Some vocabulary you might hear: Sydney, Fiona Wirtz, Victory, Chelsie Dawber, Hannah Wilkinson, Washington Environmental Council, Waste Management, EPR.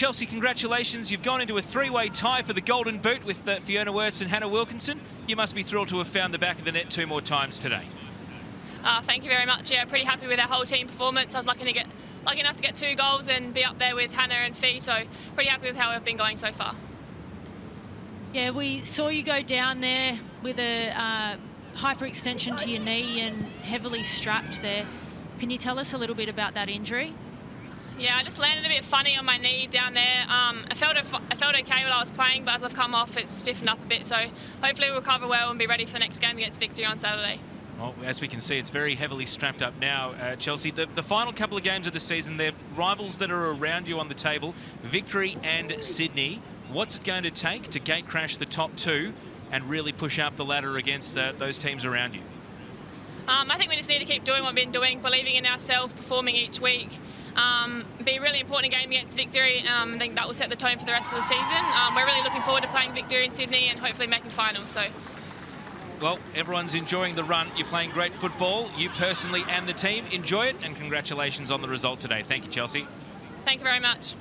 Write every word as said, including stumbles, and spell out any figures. Chelsie, congratulations. You've gone into a three-way tie for the Golden Boot with uh, Fiona Wirtz and Hannah Wilkinson. You must be thrilled to have found the back of the net two more times today. Oh, thank you very much. Yeah, pretty happy with our whole team performance. I was lucky to get lucky enough to get two goals and be up there with Hannah and Fee, so pretty happy with how we've been going so far. Yeah, we saw you go down there with a uh, hyperextension to your knee and heavily strapped there. Can you tell us a little bit about that injury? Yeah, I just landed a bit funny on my knee down there. Um, I felt I felt okay while I was playing, but as I've come off, it's stiffened up a bit. So hopefully we'll recover well and be ready for the next game against Victory on Saturday. Well, as we can see, it's very heavily strapped up now, uh, Chelsie. The, the final couple of games of the season, they're rivals that are around you on the table, Victory and Sydney. What's it going to take to gate crash the top two and really push up the ladder against uh, those teams around you? Um, I think we just need to keep doing what we've been doing, believing in ourselves, performing each week. Um, be a really important game against Victory. Um, I think that will set the tone for the rest of the season. Um, we're really looking forward to playing Victory in Sydney and hopefully making finals. So. Well, everyone's enjoying the run. You're playing great football. You personally and the team enjoy it, and congratulations on the result today. Thank you, Chelsie. Thank you very much.